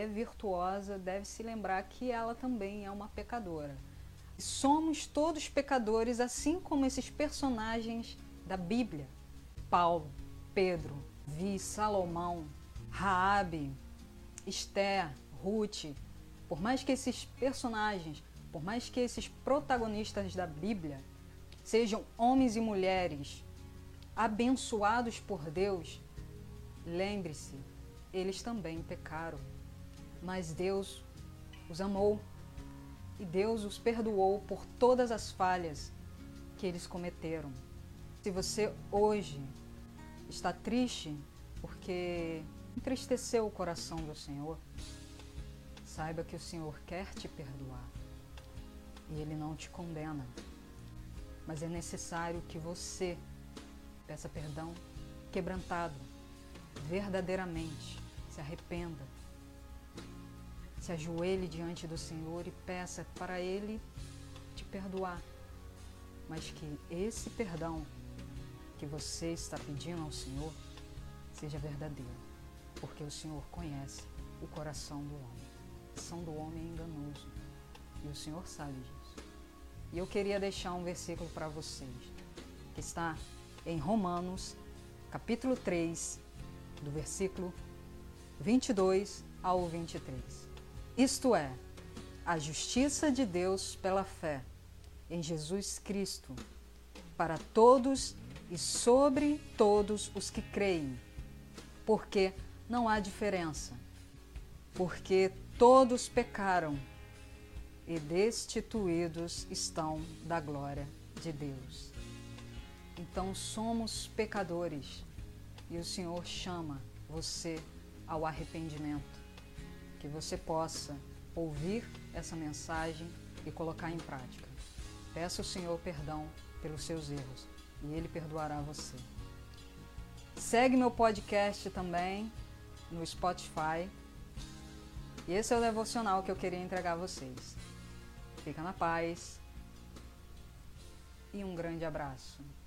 é virtuosa deve se lembrar que ela também é uma pecadora. Somos todos pecadores, assim como esses personagens da Bíblia. Paulo, Pedro, Vi, Salomão, Raabe, Esther, Ruth. Por mais que esses personagens, por mais que esses protagonistas da Bíblia sejam homens e mulheres abençoados por Deus, lembre-se, eles também pecaram, mas Deus os amou e Deus os perdoou por todas as falhas que eles cometeram. Se você hoje está triste porque entristeceu o coração do Senhor, saiba que o Senhor quer te perdoar e Ele não te condena, mas é necessário que você peça perdão quebrantado, verdadeiramente, se arrependa, se ajoelhe diante do Senhor e peça para Ele te perdoar, mas que esse perdão que você está pedindo ao Senhor seja verdadeiro, porque o Senhor conhece o coração do homem. O coração do homem é enganoso e o Senhor sabe disso. E eu queria deixar um versículo para vocês, que está em Romanos, capítulo 3, do versículo 22 ao 23. Isto é, a justiça de Deus pela fé em Jesus Cristo, para todos e sobre todos os que creem, porque não há diferença, porque todos pecaram e destituídos estão da glória de Deus. Então somos pecadores e o Senhor chama você ao arrependimento, que você possa ouvir essa mensagem e colocar em prática. Peça ao Senhor perdão pelos seus erros e Ele perdoará você. Segue meu podcast também no Spotify. E esse é o devocional que eu queria entregar a vocês. Fica na paz e um grande abraço.